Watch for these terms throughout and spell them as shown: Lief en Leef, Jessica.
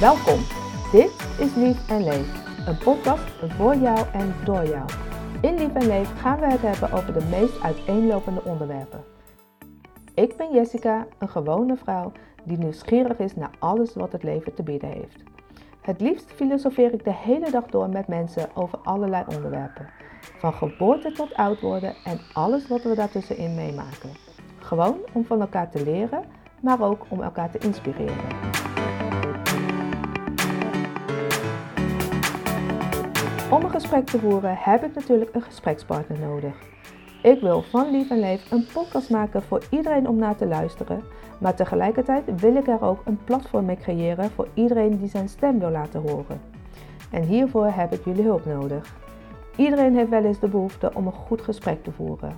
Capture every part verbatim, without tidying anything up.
Welkom, dit is Lief en Leef, een podcast voor jou en door jou. In Lief en Leef gaan we het hebben over de meest uiteenlopende onderwerpen. Ik ben Jessica, een gewone vrouw die nieuwsgierig is naar alles wat het leven te bieden heeft. Het liefst filosofeer ik de hele dag door met mensen over allerlei onderwerpen. Van geboorte tot oud worden en alles wat we daartussenin meemaken. Gewoon om van elkaar te leren, maar ook om elkaar te inspireren. Om een gesprek te voeren heb ik natuurlijk een gesprekspartner nodig. Ik wil van Lief en Leef een podcast maken voor iedereen om naar te luisteren, maar tegelijkertijd wil ik er ook een platform mee creëren voor iedereen die zijn stem wil laten horen. En hiervoor heb ik jullie hulp nodig. Iedereen heeft wel eens de behoefte om een goed gesprek te voeren.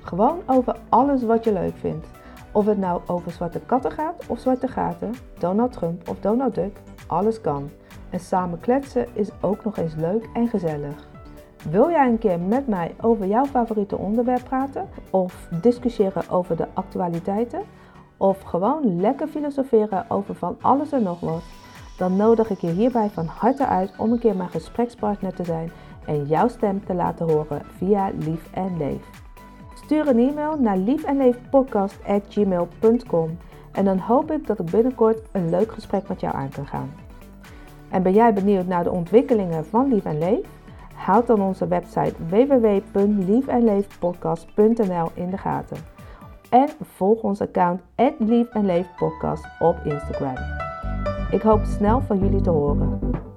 Gewoon over alles wat je leuk vindt. Of het nou over zwarte katten gaat of zwarte gaten, Donald Trump of Donald Duck, alles kan. En samen kletsen is ook nog eens leuk en gezellig. Wil jij een keer met mij over jouw favoriete onderwerp praten? Of discussiëren over de actualiteiten? Of gewoon lekker filosoferen over van alles en nog wat? Dan nodig ik je hierbij van harte uit om een keer mijn gesprekspartner te zijn en jouw stem te laten horen via Lief en Leef. Stuur een e-mail naar liefenleefpodcast apenstaartje gmail punt com en dan hoop ik dat ik binnenkort een leuk gesprek met jou aan kan gaan. En ben jij benieuwd naar de ontwikkelingen van Lief en Leef? Houd dan onze website w w w punt lief en leef podcast punt n l in de gaten. En volg ons account at lief en leef podcast op Instagram. Ik hoop snel van jullie te horen.